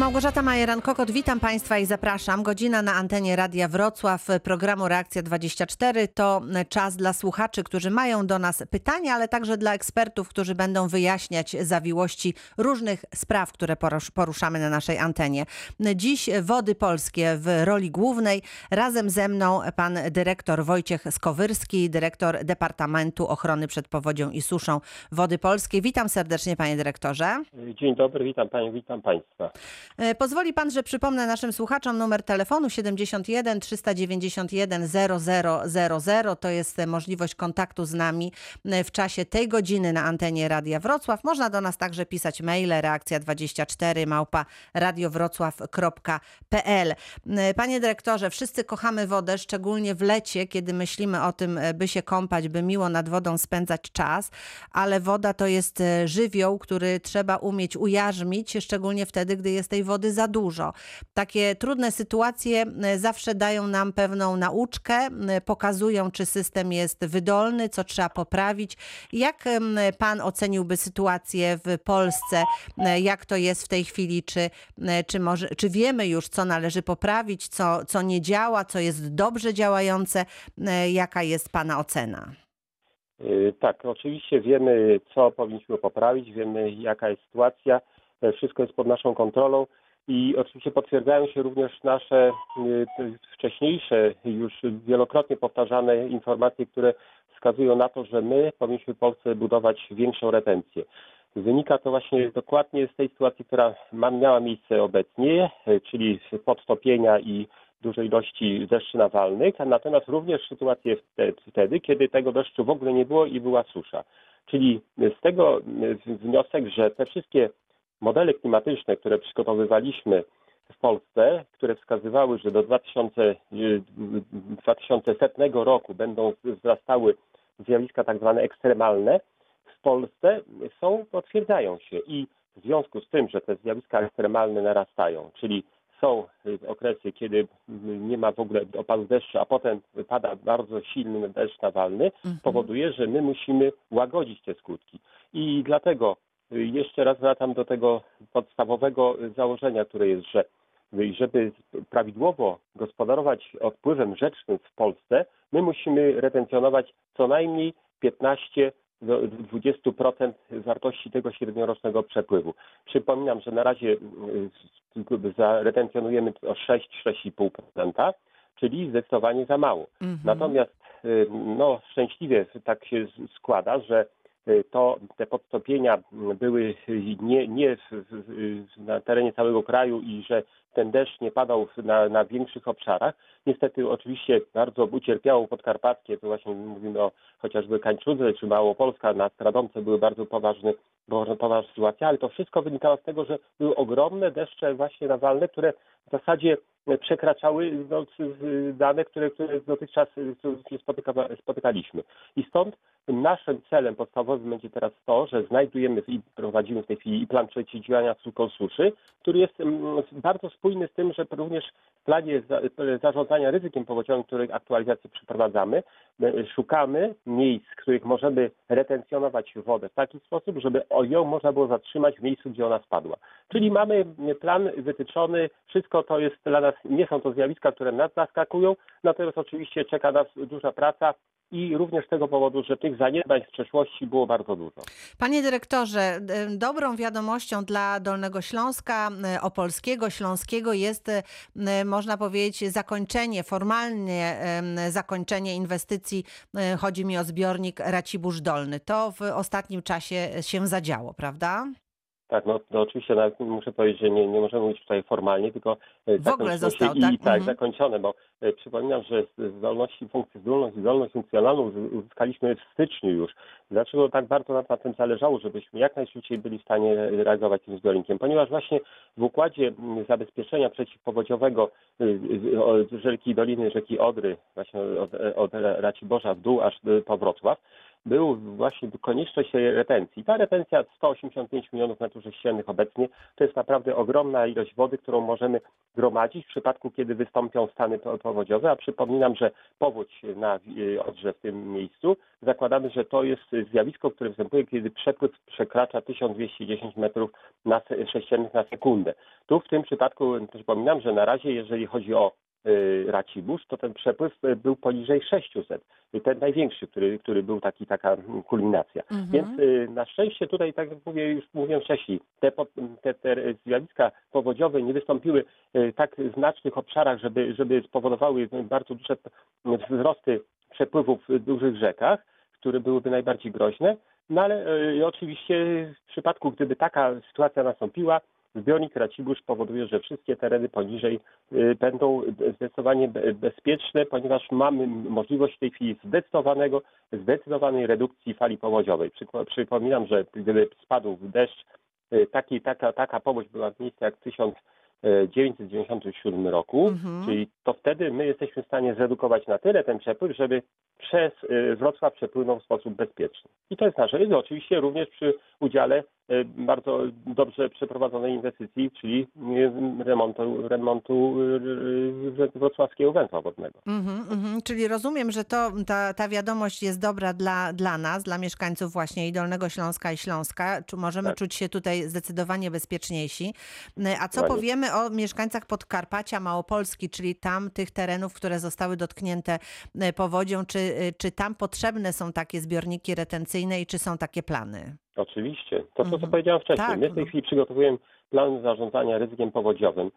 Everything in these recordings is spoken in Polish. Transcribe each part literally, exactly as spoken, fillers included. Małgorzata Majeran-Kokot, witam Państwa i zapraszam. Godzina na antenie Radia Wrocław, programu Reakcja dwadzieścia cztery. To czas dla słuchaczy, którzy mają do nas pytania, ale także dla ekspertów, którzy będą wyjaśniać zawiłości różnych spraw, które poruszamy na naszej antenie. Dziś Wody Polskie w roli głównej. Razem ze mną pan dyrektor Wojciech Skowyrski, dyrektor Departamentu Ochrony przed Powodzią i Suszą Wody Polskie. Witam serdecznie, panie dyrektorze. Dzień dobry, witam panią, witam państwa. Pozwoli pan, że przypomnę naszym słuchaczom numer telefonu siedemdziesiąt jeden trzysta dziewięćdziesiąt jeden zero zero zero zero. To jest możliwość kontaktu z nami w czasie tej godziny na antenie Radia Wrocław. Można do nas także pisać maile reakcja dwadzieścia cztery małpa radiowrocław kropka p l. Panie dyrektorze, wszyscy kochamy wodę, szczególnie w lecie, kiedy myślimy o tym, by się kąpać, by miło nad wodą spędzać czas, ale woda to jest żywioł, który trzeba umieć ujarzmić, szczególnie wtedy, gdy jest tej wody za dużo. Takie trudne sytuacje zawsze dają nam pewną nauczkę, pokazują, czy system jest wydolny, co trzeba poprawić. Jak pan oceniłby sytuację w Polsce? Jak to jest w tej chwili? Czy, czy, może, czy wiemy już, co należy poprawić, co, co nie działa, co jest dobrze działające? Jaka jest pana ocena? Tak, oczywiście wiemy, co powinniśmy poprawić, wiemy, jaka jest sytuacja. Wszystko jest pod naszą kontrolą i oczywiście potwierdzają się również nasze wcześniejsze, już wielokrotnie powtarzane informacje, które wskazują na to, że my powinniśmy w Polsce budować większą retencję. Wynika to właśnie dokładnie z tej sytuacji, która miała miejsce obecnie, czyli podtopienia i dużej ilości deszczy nawalnych, natomiast również sytuację wtedy, kiedy tego deszczu w ogóle nie było i była susza. Czyli z tego wniosek, że te wszystkie modele klimatyczne, które przygotowywaliśmy w Polsce, które wskazywały, że do dwutysięcznego, dwutysięcznego setnego roku będą wzrastały zjawiska tak zwane ekstremalne, w Polsce są, potwierdzają się. I w związku z tym, że te zjawiska ekstremalne narastają, czyli są okresy, kiedy nie ma w ogóle opadu deszczu, a potem pada bardzo silny deszcz nawalny, mhm. powoduje, że my musimy łagodzić te skutki. I dlatego jeszcze raz wracam do tego podstawowego założenia, które jest, że żeby prawidłowo gospodarować odpływem rzecznym w Polsce, my musimy retencjonować co najmniej piętnaście do dwudziestu procent wartości tego średniorocznego przepływu. Przypominam, że na razie retencjonujemy o sześć do sześciu i pół procent, czyli zdecydowanie za mało. Mhm. Natomiast no, szczęśliwie tak się składa, że to te podtopienia były nie, nie w, w, na terenie całego kraju i że ten deszcz nie padał na, na większych obszarach. Niestety oczywiście bardzo ucierpiało podkarpackie, to właśnie mówimy o chociażby Kańczudze czy Małopolska, na Stradomce były bardzo poważne, poważne sytuacje, ale to wszystko wynikało z tego, że były ogromne deszcze właśnie nawalne, które w zasadzie przekraczały no, dane, które, które dotychczas się spotyka, spotykaliśmy. I stąd naszym celem podstawowym będzie teraz to, że znajdujemy i prowadzimy w tej chwili plan przeciwdziałania skutkom suszy, który jest bardzo spójny z tym, że również w planie zarządzania ryzykiem powodziowym, który aktualizację przeprowadzamy, szukamy miejsc, w których możemy retencjonować wodę w taki sposób, żeby ją można było zatrzymać w miejscu, gdzie ona spadła. Czyli mamy plan wytyczony, wszystko to jest dla nas, nie są to zjawiska, które nas zaskakują, natomiast oczywiście czeka nas duża praca, i również z tego powodu, że tych zaniedbań z przeszłości było bardzo dużo. Panie dyrektorze, dobrą wiadomością dla Dolnego Śląska, Opolskiego, Śląskiego jest, można powiedzieć, zakończenie, formalnie zakończenie inwestycji. Chodzi mi o zbiornik Racibórz Dolny. To w ostatnim czasie się zadziało, prawda? Tak, no, no oczywiście nawet muszę powiedzieć, że nie, nie możemy mówić tutaj formalnie, tylko w ogóle zostało, i, tak? I, tak mhm. zakończone, bo e, przypominam, że zdolności, funkcję, zdolność, zdolność funkcjonalną uzyskaliśmy w styczniu już. Dlaczego tak bardzo nam na tym zależało, żebyśmy jak najszybciej byli w stanie realizować tym zbiornikiem? Ponieważ właśnie w układzie zabezpieczenia przeciwpowodziowego z rzeki Doliny, rzeki Odry, właśnie od, od Raciborza w dół aż po Wrocław, był właśnie konieczność retencji. Ta retencja sto osiemdziesiąt pięć milionów metrów sześciennych obecnie to jest naprawdę ogromna ilość wody, którą możemy gromadzić w przypadku, kiedy wystąpią stany powodziowe, a przypominam, że powódź na Odrze w tym miejscu, zakładamy, że to jest zjawisko, które występuje, kiedy przepływ przekracza tysiąc dwieście dziesięć metrów sześciennych na sekundę. Tu w tym przypadku przypominam, że na razie, jeżeli chodzi o Racibórz, to ten przepływ był poniżej sześciuset. Ten największy, który, który był taki, taka kulminacja. Mhm. Więc na szczęście tutaj, tak jak mówię, już mówiłem wcześniej, te, te, te zjawiska powodziowe nie wystąpiły w tak znacznych obszarach, żeby, żeby spowodowały bardzo duże wzrosty przepływów w dużych rzekach, które byłyby najbardziej groźne. No ale e, oczywiście w przypadku, gdyby taka sytuacja nastąpiła, zbiornik Racibórz powoduje, że wszystkie tereny poniżej będą zdecydowanie bezpieczne, ponieważ mamy możliwość w tej chwili zdecydowanego, zdecydowanej redukcji fali powodziowej. Przypominam, że gdyby spadł deszcz, taki, taka, taka powódź była w miejscu jak tysiąc dziewięćset dziewięćdziesiątym siódmym roku, mhm. czyli to wtedy my jesteśmy w stanie zredukować na tyle ten przepływ, żeby przez Wrocław przepłynął w sposób bezpieczny. I to jest nasze ryzyko. Oczywiście również przy udziale bardzo dobrze przeprowadzonej inwestycji, czyli remontu, remontu wrocławskiego węzła wodnego. Mm-hmm, mm-hmm. Czyli rozumiem, że to, ta, ta wiadomość jest dobra dla, dla nas, dla mieszkańców właśnie i Dolnego Śląska i Śląska. Czy możemy tak. czuć się tutaj zdecydowanie bezpieczniejsi. A co Panie. powiemy o mieszkańcach Podkarpacia, Małopolski, czyli tam tych terenów, które zostały dotknięte powodzią? Czy, czy tam potrzebne są takie zbiorniki retencyjne i czy są takie plany? Oczywiście. To, to co powiedziałem wcześniej. Tak. My w tej chwili przygotowujemy plan zarządzania ryzykiem powodziowym.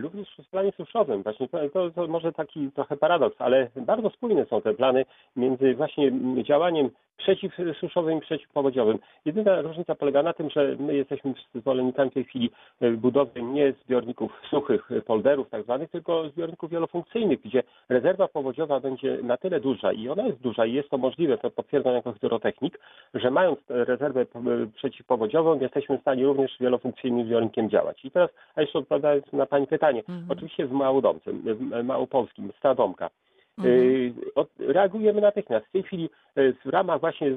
Również w planie suszowym. Właśnie to, to może taki trochę paradoks, ale bardzo spójne są te plany między właśnie działaniem przeciwsuszowym i przeciwpowodziowym. Jedyna różnica polega na tym, że my jesteśmy zwolennikami w tej chwili budowy nie zbiorników suchych, polderów tak zwanych, tylko zbiorników wielofunkcyjnych, gdzie rezerwa powodziowa będzie na tyle duża i ona jest duża i jest to możliwe, to potwierdzam jako hydrotechnik, że mając rezerwę przeciwpowodziową jesteśmy w stanie również wielofunkcyjnym zbiornikiem działać. I teraz, a jeszcze odpowiadając na Pani pytanie, mhm. oczywiście w Małodomce, w Małopolskim, Stradomka, Mhm. reagujemy natychmiast. W tej chwili w ramach właśnie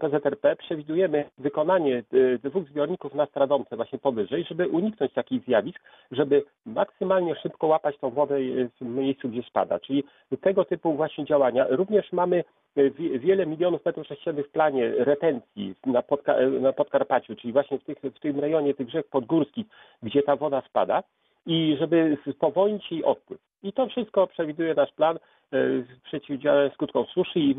P Z R P przewidujemy wykonanie dwóch zbiorników na Stradomce właśnie powyżej, żeby uniknąć takich zjawisk, żeby maksymalnie szybko łapać tą wodę w miejscu, gdzie spada. Czyli tego typu właśnie działania. Również mamy wiele milionów metrów sześciennych w planie retencji na, Podka na Podkarpaciu, czyli właśnie w, tych, w tym rejonie tych rzek podgórskich, gdzie ta woda spada i żeby spowolnić jej odpływ. I to wszystko przewiduje nasz plan przeciwdziałania skutkom suszy i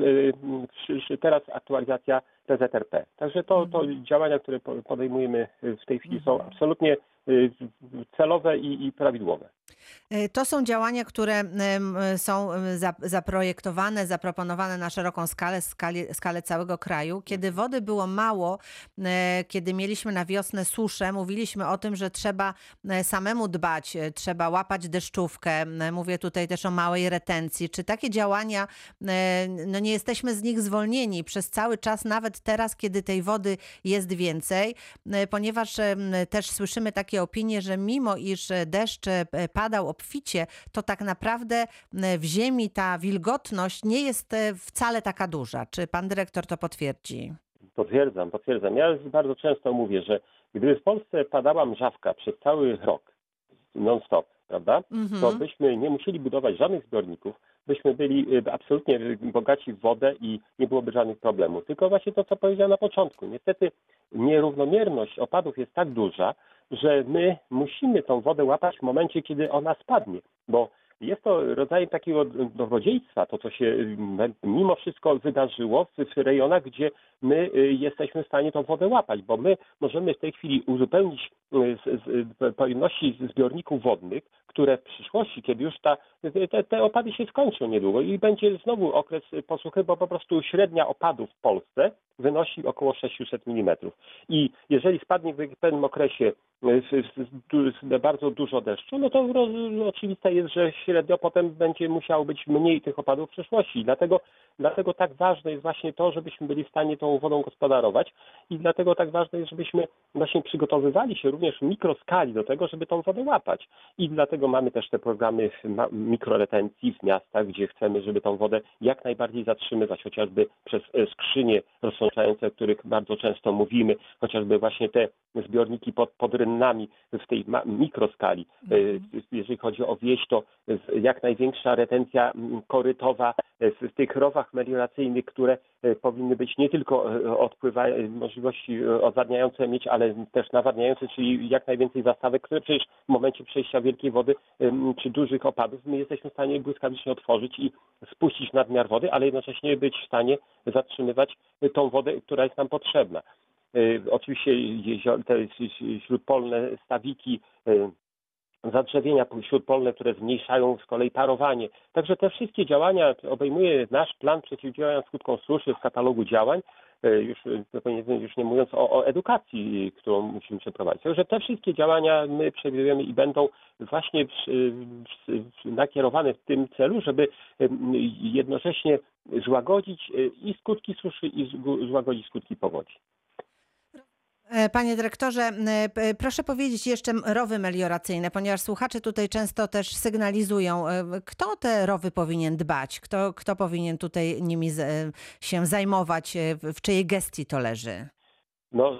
teraz aktualizacja P Z R P. Także to, to działania, które podejmujemy w tej chwili są absolutnie celowe i, i prawidłowe. To są działania, które są zaprojektowane, zaproponowane na szeroką skalę, skali, skalę całego kraju. Kiedy wody było mało, kiedy mieliśmy na wiosnę suszę, mówiliśmy o tym, że trzeba samemu dbać, trzeba łapać deszczówkę. Mówię tutaj też o małej retencji. Czy takie działania, no nie jesteśmy z nich zwolnieni przez cały czas, nawet teraz, kiedy tej wody jest więcej, ponieważ też słyszymy takie opinie, że mimo iż deszcz padał obficie, to tak naprawdę w ziemi ta wilgotność nie jest wcale taka duża. Czy pan dyrektor to potwierdzi? Potwierdzam, potwierdzam. Ja bardzo często mówię, że gdyby w Polsce padała mrzawka przez cały rok, non stop, prawda, mm-hmm. to byśmy nie musieli budować żadnych zbiorników, byśmy byli absolutnie bogaci w wodę i nie byłoby żadnych problemów. Tylko właśnie to, co powiedziałem na początku. Niestety nierównomierność opadów jest tak duża, że my musimy tą wodę łapać w momencie, kiedy ona spadnie, bo jest to rodzajem takiego dobrodziejstwa, to co się mimo wszystko wydarzyło w rejonach, gdzie my jesteśmy w stanie tą wodę łapać, bo my możemy w tej chwili uzupełnić pojemności zbiorników wodnych, które w przyszłości, kiedy już ta, te, te opady się skończą niedługo i będzie znowu okres posuchy, bo po prostu średnia opadów w Polsce wynosi około sześciuset milimetrów. I jeżeli spadnie w pewnym okresie bardzo dużo deszczu, no to oczywiste jest, że średnio potem będzie musiało być mniej tych opadów w przyszłości. Dlatego, dlatego tak ważne jest właśnie to, żebyśmy byli w stanie tą wodą gospodarować i dlatego tak ważne jest, żebyśmy właśnie przygotowywali się również w mikroskali do tego, żeby tą wodę łapać. I dlatego mamy też te programy mikroretencji w miastach, gdzie chcemy, żeby tą wodę jak najbardziej zatrzymywać, chociażby przez skrzynie rozsączające, o których bardzo często mówimy, chociażby właśnie te zbiorniki pod, pod rynnami w tej mikroskali. Jeżeli chodzi o wieś, to jak największa retencja korytowa w tych rowach melioracyjnych, które powinny być nie tylko odpływa, możliwości odwadniające mieć, ale też nawadniające, czyli jak najwięcej zastawek, które przecież w momencie przejścia wielkiej wody czy dużych opadów my jesteśmy w stanie błyskawicznie otworzyć i spuścić nadmiar wody, ale jednocześnie być w stanie zatrzymywać tą wodę, która jest nam potrzebna. Oczywiście te śródpolne stawiki, zadrzewienia śródpolne, które zmniejszają z kolei parowanie. Także te wszystkie działania obejmuje nasz plan przeciwdziałania skutkom suszy w katalogu działań, już, już nie mówiąc o, o edukacji, którą musimy przeprowadzić. Także te wszystkie działania my przewidujemy i będą właśnie nakierowane w tym celu, żeby jednocześnie złagodzić i skutki suszy, i złagodzić skutki powodzi. Panie dyrektorze, proszę powiedzieć jeszcze rowy melioracyjne, ponieważ słuchacze tutaj często też sygnalizują, kto te rowy powinien dbać, kto, kto powinien tutaj nimi się zajmować, w czyjej gestii to leży? No,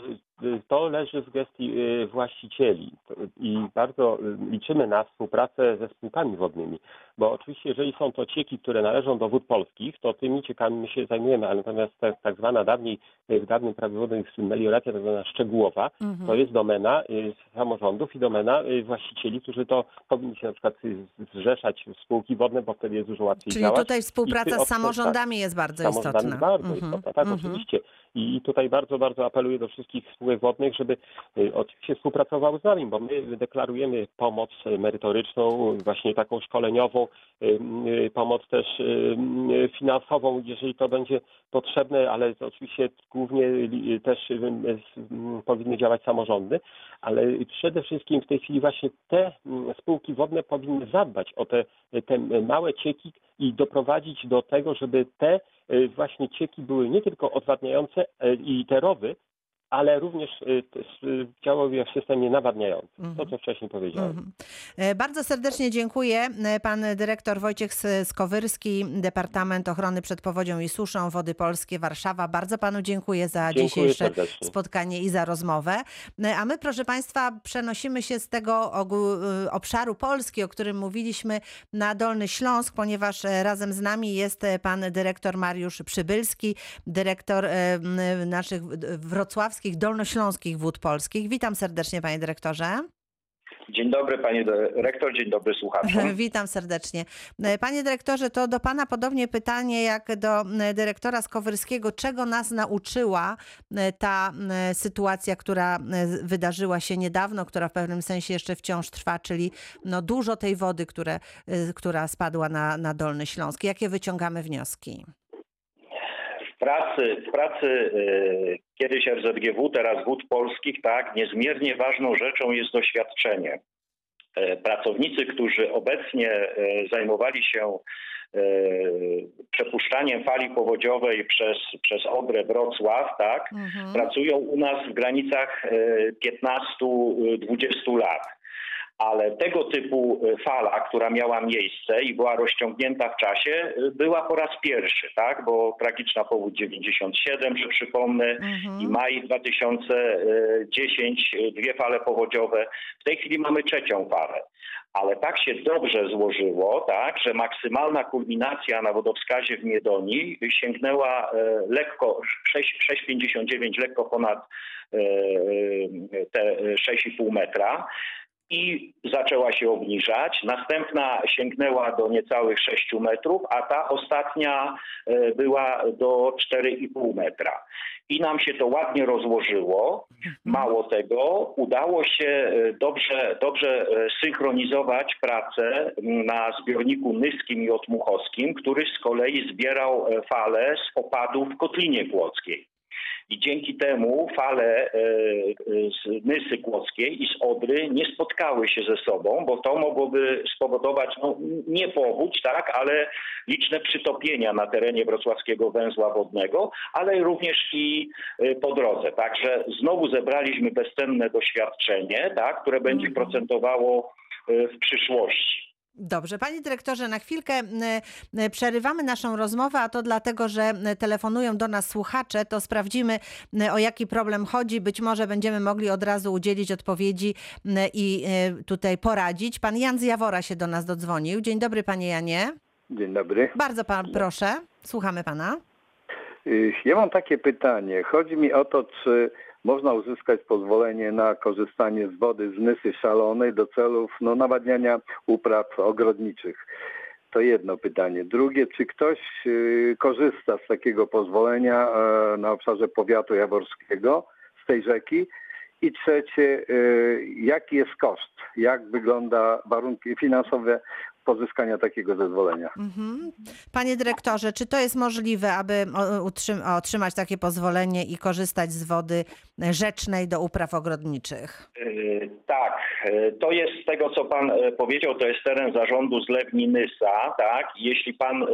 to leży w gestii właścicieli i bardzo liczymy na współpracę ze spółkami wodnymi, bo oczywiście jeżeli są to cieki, które należą do Wód Polskich, to tymi ciekami my się zajmujemy, ale natomiast tak zwana dawniej, w dawnym prawie wodnym melioracja tak zwana szczegółowa, mhm. to jest domena samorządów i domena właścicieli, którzy to powinni się na przykład zrzeszać w spółki wodne, bo wtedy jest dużo łatwiej Czyli działać. Czyli tutaj współpraca ty, z samorządami tak, jest bardzo samorządami istotna. bardzo mhm. istotna, tak mhm. oczywiście. I tutaj bardzo, bardzo apeluję do wszystkich spółek wodnych, żeby oczywiście współpracowały z nami, bo my deklarujemy pomoc merytoryczną, właśnie taką szkoleniową, pomoc też finansową, jeżeli to będzie potrzebne, ale oczywiście głównie też powinny działać samorządy, ale przede wszystkim w tej chwili właśnie te spółki wodne powinny zadbać o te, te małe cieki i doprowadzić do tego, żeby te właśnie cieki były nie tylko odwadniające i te rowy, ale również działały w systemie nawadniającym. To, co wcześniej powiedziałem. Bardzo serdecznie dziękuję. Pan dyrektor Wojciech Skowyrski, Departament Ochrony przed Powodzią i Suszą, Wody Polskie, Warszawa. Bardzo panu dziękuję za dziękuję dzisiejsze serdecznie. spotkanie i za rozmowę. A my, proszę państwa, przenosimy się z tego obszaru Polski, o którym mówiliśmy, na Dolny Śląsk, ponieważ razem z nami jest pan dyrektor Mariusz Przybylski, dyrektor naszych wrocławskich Dolnośląskich Wód Polskich. Witam serdecznie, panie dyrektorze. Dzień dobry, panie dyrektor, dzień dobry słuchaczom. Witam serdecznie. Panie dyrektorze, to do pana podobnie pytanie jak do dyrektora Skowyrskiego. Czego nas nauczyła ta sytuacja, która wydarzyła się niedawno, która w pewnym sensie jeszcze wciąż trwa, czyli no dużo tej wody, które, która spadła na, na Dolny Śląsk. Jakie wyciągamy wnioski? W pracy, w pracy kiedyś er zet gie wu, teraz Wód Polskich, tak, niezmiernie ważną rzeczą jest doświadczenie. Pracownicy, którzy obecnie zajmowali się przepuszczaniem fali powodziowej przez, przez Odrę, Wrocław, tak, mhm. pracują u nas w granicach piętnastu do dwudziestu lat. Ale tego typu fala, która miała miejsce i była rozciągnięta w czasie, była po raz pierwszy, tak? Bo tragiczna powódź dziewięćdziesiąt siedem, że przypomnę, mhm. i maj dwa tysiące dziesiąty, dwie fale powodziowe. W tej chwili mamy trzecią falę. Ale tak się dobrze złożyło, tak, że maksymalna kulminacja na wodowskazie w Niedonii sięgnęła lekko sześć pięćdziesiąt dziewięć, lekko ponad te sześć i pół metra. I zaczęła się obniżać. Następna sięgnęła do niecałych sześciu metrów, a ta ostatnia była do cztery i pół metra. I nam się to ładnie rozłożyło. Mało tego, udało się dobrze, dobrze synchronizować pracę na zbiorniku nyskim i otmuchowskim, który z kolei zbierał fale z opadów w Kotlinie Kłodzkiej. I dzięki temu fale z Nysy Kłodzkiej i z Odry nie spotkały się ze sobą, bo to mogłoby spowodować no, nie powódź, tak, ale liczne przytopienia na terenie wrocławskiego węzła wodnego, ale również i po drodze. Także znowu zebraliśmy bezcenne doświadczenie, tak, które będzie procentowało w przyszłości. Dobrze. Panie dyrektorze, na chwilkę przerywamy naszą rozmowę, a to dlatego, że telefonują do nas słuchacze, to sprawdzimy, o jaki problem chodzi. Być może będziemy mogli od razu udzielić odpowiedzi i tutaj poradzić. Pan Jan z Jawora się do nas dodzwonił. Dzień dobry, panie Janie. Dzień dobry. Bardzo pan proszę. Słuchamy pana. Ja mam takie pytanie. Chodzi mi o to, czy można uzyskać pozwolenie na korzystanie z wody z Nysy Szalonej do celów no, nawadniania upraw ogrodniczych. To jedno pytanie. Drugie, czy ktoś y, korzysta z takiego pozwolenia y, na obszarze powiatu jaworskiego z tej rzeki? I trzecie, y, jaki jest koszt? Jak wygląda warunki finansowe pozyskania takiego zezwolenia? Mhm. Panie dyrektorze, czy to jest możliwe, aby otrzymać takie pozwolenie i korzystać z wody rzecznej do upraw ogrodniczych? Yy, tak, to jest z tego, co pan powiedział, to jest teren zarządu Zlewni Nysa, tak? Jeśli pan,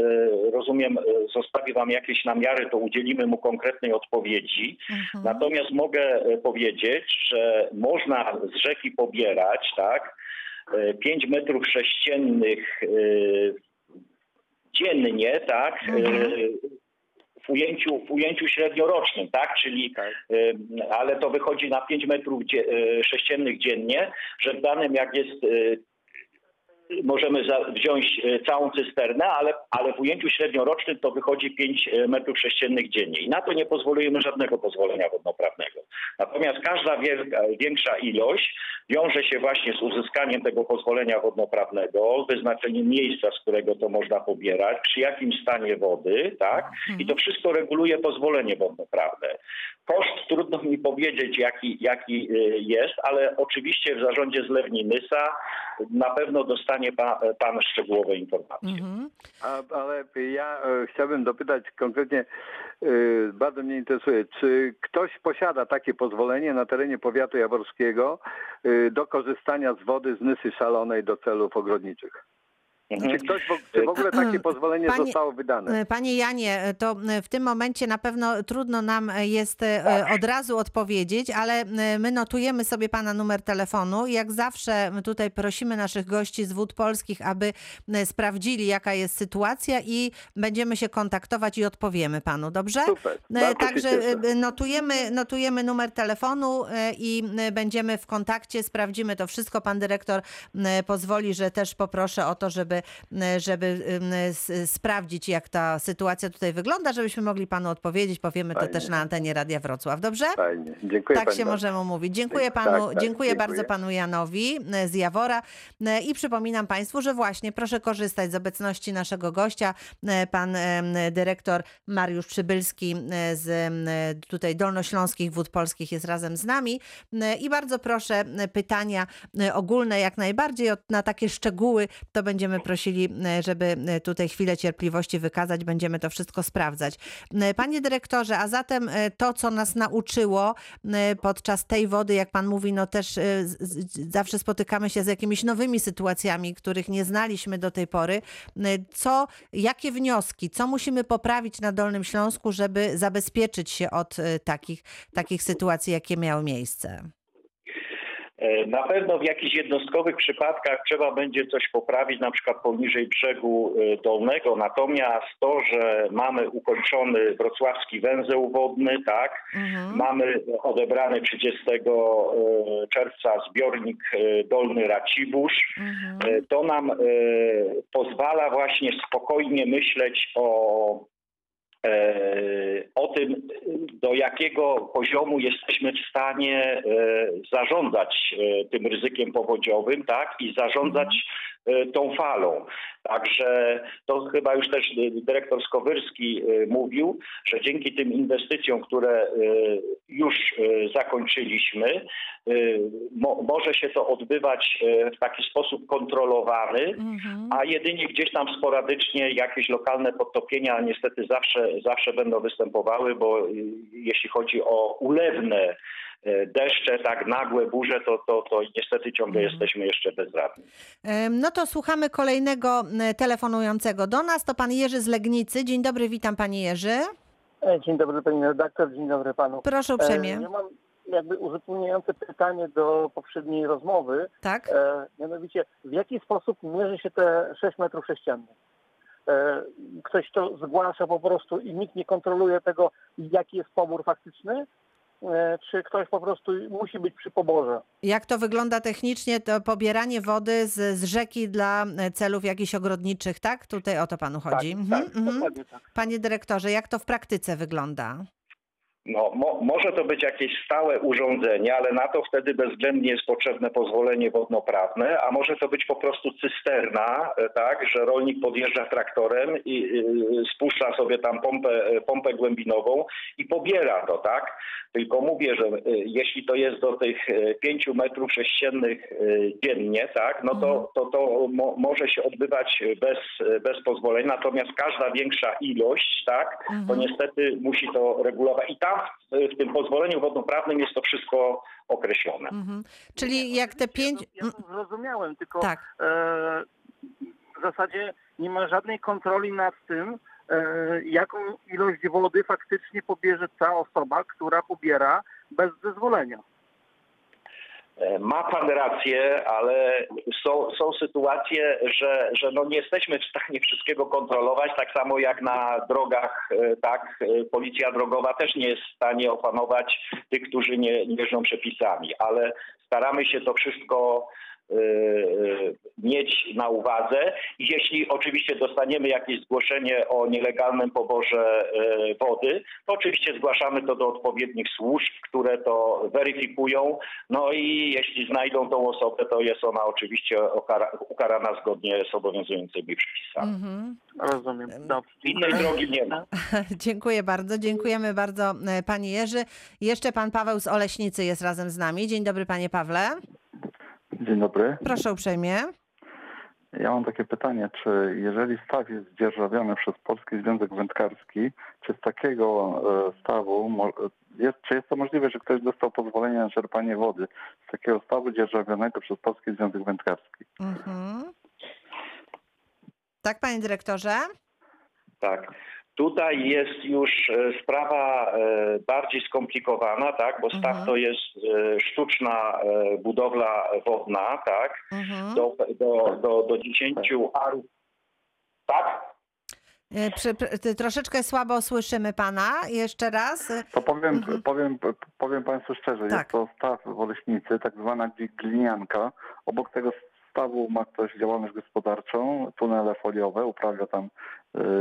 rozumiem, zostawi wam jakieś namiary, to udzielimy mu konkretnej odpowiedzi. Mhm. Natomiast mogę powiedzieć, że można z rzeki pobierać, tak? pięć metrów sześciennych yy, dziennie, tak, yy, w, ujęciu, w ujęciu średniorocznym, tak, czyli, tak. Yy, ale to wychodzi na pięć metrów sześciennych dziennie, że w danym jak jest, yy, możemy za, wziąć yy, całą cysternę, ale, ale w ujęciu średniorocznym to wychodzi pięć metrów sześciennych dziennie i na to nie pozwolimy żadnego pozwolenia wodnoprawnego. Natomiast każda wielka, większa ilość wiąże się właśnie z uzyskaniem tego pozwolenia wodnoprawnego, wyznaczeniem miejsca, z którego to można pobierać, przy jakim stanie wody, tak? I to wszystko reguluje pozwolenie wodnoprawne. Koszt trudno mi powiedzieć, jaki, jaki jest, ale oczywiście w zarządzie Zlewni Nysa na pewno dostanie pan, pan szczegółowe informacje. Mhm. A, ale ja chciałbym dopytać konkretnie, bardzo mnie interesuje, czy ktoś posiada takie pozwolenie na terenie powiatu jaworskiego do korzystania z wody z Nysy Szalonej do celów ogrodniczych? Czy, ktoś, czy w ogóle takie pozwolenie Panie, zostało wydane? Panie Janie, to w tym momencie na pewno trudno nam jest od razu odpowiedzieć, ale my notujemy sobie pana numer telefonu i jak zawsze tutaj prosimy naszych gości z Wód Polskich, aby sprawdzili, jaka jest sytuacja i będziemy się kontaktować i odpowiemy panu, dobrze? Super, także notujemy, notujemy numer telefonu i będziemy w kontakcie, sprawdzimy to wszystko. Pan dyrektor pozwoli, że też poproszę o to, żeby żeby sprawdzić, jak ta sytuacja tutaj wygląda, żebyśmy mogli panu odpowiedzieć. Powiemy Fajnie. To też na antenie Radia Wrocław, dobrze? Fajnie. Dziękuję tak się bardzo. Możemy mówić. Dziękuję panu, tak, tak, dziękuję tak, bardzo dziękuję. Panu Janowi z Jawora i przypominam państwu, że właśnie proszę korzystać z obecności naszego gościa, pan dyrektor Mariusz Przybylski z tutaj Dolnośląskich Wód Polskich jest razem z nami i bardzo proszę pytania ogólne jak najbardziej, na takie szczegóły to będzie Będziemy prosili, żeby tutaj chwilę cierpliwości wykazać. Będziemy to wszystko sprawdzać. Panie dyrektorze, a zatem to, co nas nauczyło podczas tej wody, jak pan mówi, no też zawsze spotykamy się z jakimiś nowymi sytuacjami, których nie znaliśmy do tej pory. Co, jakie wnioski, co musimy poprawić na Dolnym Śląsku, żeby zabezpieczyć się od takich, takich sytuacji, jakie miały miejsce? Na pewno w jakichś jednostkowych przypadkach trzeba będzie coś poprawić, na przykład poniżej brzegu dolnego, natomiast to, że mamy ukończony wrocławski węzeł wodny, tak, mhm. mamy odebrany trzydziestego czerwca zbiornik dolny Racibórz, mhm. to nam pozwala właśnie spokojnie myśleć o... o tym, do jakiego poziomu jesteśmy w stanie zarządzać tym ryzykiem powodziowym, tak, i zarządzać tą falą. Także to chyba już też dyrektor Skowyrski mówił, że dzięki tym inwestycjom, które już zakończyliśmy, mo- może się to odbywać w taki sposób kontrolowany, mhm. a jedynie gdzieś tam sporadycznie jakieś lokalne podtopienia niestety zawsze, zawsze będą występowały, bo jeśli chodzi o ulewne deszcze, tak nagłe burze, to, to, to niestety ciągle mhm. jesteśmy jeszcze bezradni. No to słuchamy kolejnego telefonującego do nas. To pan Jerzy z Legnicy. Dzień dobry, witam panie Jerzy. Dzień dobry pani redaktor, dzień dobry panu. Proszę uprzejmie. Ja mam jakby uzupełniające pytanie do poprzedniej rozmowy. Tak. E, mianowicie, w jaki sposób mierzy się te sześć metrów sześciennych? E, ktoś to zgłasza po prostu i nikt nie kontroluje tego, jaki jest pobór faktyczny? Czy ktoś po prostu musi być przy poborze. Jak to wygląda technicznie, to pobieranie wody z, z rzeki dla celów jakichś ogrodniczych, tak? Tutaj o to panu chodzi. Tak, mhm, tak, mhm. Dokładnie tak. Panie dyrektorze, jak to w praktyce wygląda? No, mo- może to być jakieś stałe urządzenie, ale na to wtedy bezwzględnie jest potrzebne pozwolenie wodnoprawne, a może to być po prostu cysterna, tak, że rolnik podjeżdża traktorem i yy, spuszcza sobie tam pompę, pompę głębinową i pobiera to, tak? Tylko mówię, że yy, jeśli to jest do tych pięciu metrów sześciennych yy, dziennie, tak, no to, to, to mo- może się odbywać bez, bez pozwolenia, natomiast każda większa ilość, tak, mhm. to niestety musi to regulować. I tam w tym pozwoleniu wodnoprawnym jest to wszystko określone. Mhm. Czyli jak te pięć... Ja to zrozumiałem, tylko tak. e, w zasadzie nie ma żadnej kontroli nad tym, e, jaką ilość wody faktycznie pobierze ta osoba, która pobiera bez zezwolenia. Ma pan rację, ale są, są sytuacje, że, że no nie jesteśmy w stanie wszystkiego kontrolować, tak samo jak na drogach, tak, policja drogowa też nie jest w stanie opanować tych, którzy nie jeżdżą przepisami, ale staramy się to wszystko Yy, mieć na uwadze. Jeśli oczywiście dostaniemy jakieś zgłoszenie o nielegalnym poborze yy, wody, to oczywiście zgłaszamy to do odpowiednich służb, które to weryfikują. No i jeśli znajdą tą osobę, to jest ona oczywiście okara- ukarana zgodnie z obowiązującymi przepisami. Mm-hmm. Rozumiem. Dobrze. Innej drogi nie ma. Dziękuję bardzo. Dziękujemy bardzo, panie Jerzy. Jeszcze pan Paweł z Oleśnicy jest razem z nami. Dzień dobry, panie Pawle. Dzień dobry. Proszę uprzejmie. Ja mam takie pytanie, czy jeżeli staw jest dzierżawiony przez Polski Związek Wędkarski, czy z takiego stawu, jest, czy jest to możliwe, że ktoś dostał pozwolenie na czerpanie wody z takiego stawu dzierżawionego przez Polski Związek Wędkarski? Mhm. Tak, panie dyrektorze? Tak. Tutaj jest już sprawa bardziej skomplikowana, tak, bo staw mhm. to jest sztuczna budowla wodna, tak, mhm. do, do, do, do dziesięciu arów. Tak? Przy, przy, troszeczkę słabo słyszymy pana. Jeszcze raz. To powiem, mhm. powiem, powiem państwu szczerze, tak. Jest to staw w Oleśnicy, tak zwana glinianka. Obok tego stawu ma ktoś działalność gospodarczą, tunele foliowe, uprawia tam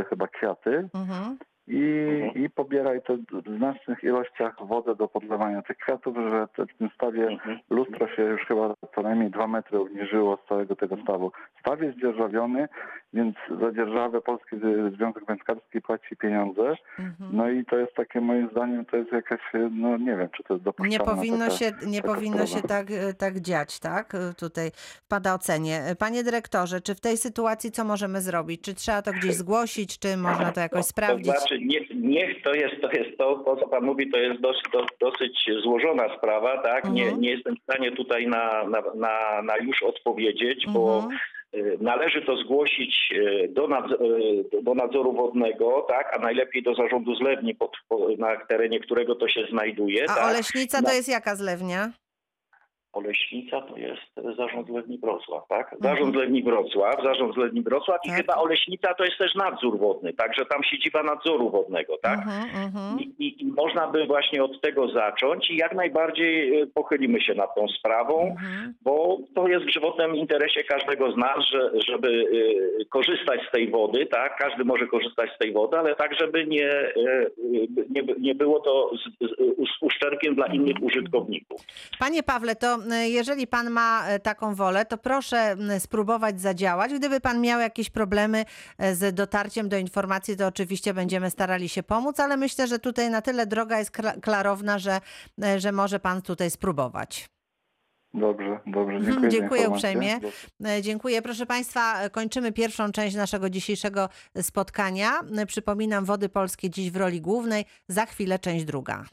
y, chyba kwiaty mhm. i, mhm. i pobiera i to w znacznych ilościach wodę do podlewania tych kwiatów, że te, w tym stawie mhm. lustro się już chyba co najmniej dwa metry obniżyło z całego tego stawu. Staw jest dzierżawiony, więc za dzierżawę Polski Związek Wędkarski płaci pieniądze. Mhm. No i to jest takie, moim zdaniem, to jest jakaś, no nie wiem, czy to jest dopuszczalne. Nie powinno taka, się, nie powinno się tak, tak dziać, tak? Tutaj pada ocenie. Panie dyrektorze, czy w tej sytuacji co możemy zrobić? Czy trzeba to gdzieś zgłosić? Czy można to jakoś to, sprawdzić? To znaczy, nie, niech to jest, to jest to, to co pan mówi, to jest dosyć, do, dosyć złożona sprawa, tak? Mhm. Nie, nie jestem w stanie tutaj na, na, na, na już odpowiedzieć, mhm. bo należy to zgłosić do nadzoru, do nadzoru wodnego, tak, a najlepiej do zarządu zlewni, pod, na terenie którego to się znajduje. A tak? Oleśnica to jest jaka zlewnia? Oleśnica to jest zarząd zlewni Wrocław, tak? Zarząd zlewni Wrocław, zarząd zlewni Wrocław i tak. Chyba Oleśnica to jest też nadzór wodny, także tam siedziba nadzoru wodnego, tak? Uh-huh. I, i, I można by właśnie od tego zacząć i jak najbardziej pochylimy się nad tą sprawą, uh-huh. bo to jest w żywotnym interesie każdego z nas, że, żeby y, korzystać z tej wody, tak? Każdy może korzystać z tej wody, ale tak, żeby nie, y, nie, nie było to z, z, z uszczerbkiem dla innych użytkowników. Panie Pawle, to jeżeli pan ma taką wolę, to proszę spróbować zadziałać. Gdyby pan miał jakieś problemy z dotarciem do informacji, to oczywiście będziemy starali się pomóc, ale myślę, że tutaj na tyle droga jest klarowna, że, że może pan tutaj spróbować. Dobrze, dobrze. Dziękuję, dziękuję uprzejmie. Dziękuję. Proszę państwa, kończymy pierwszą część naszego dzisiejszego spotkania. Przypominam, Wody Polskie dziś w roli głównej. Za chwilę część druga.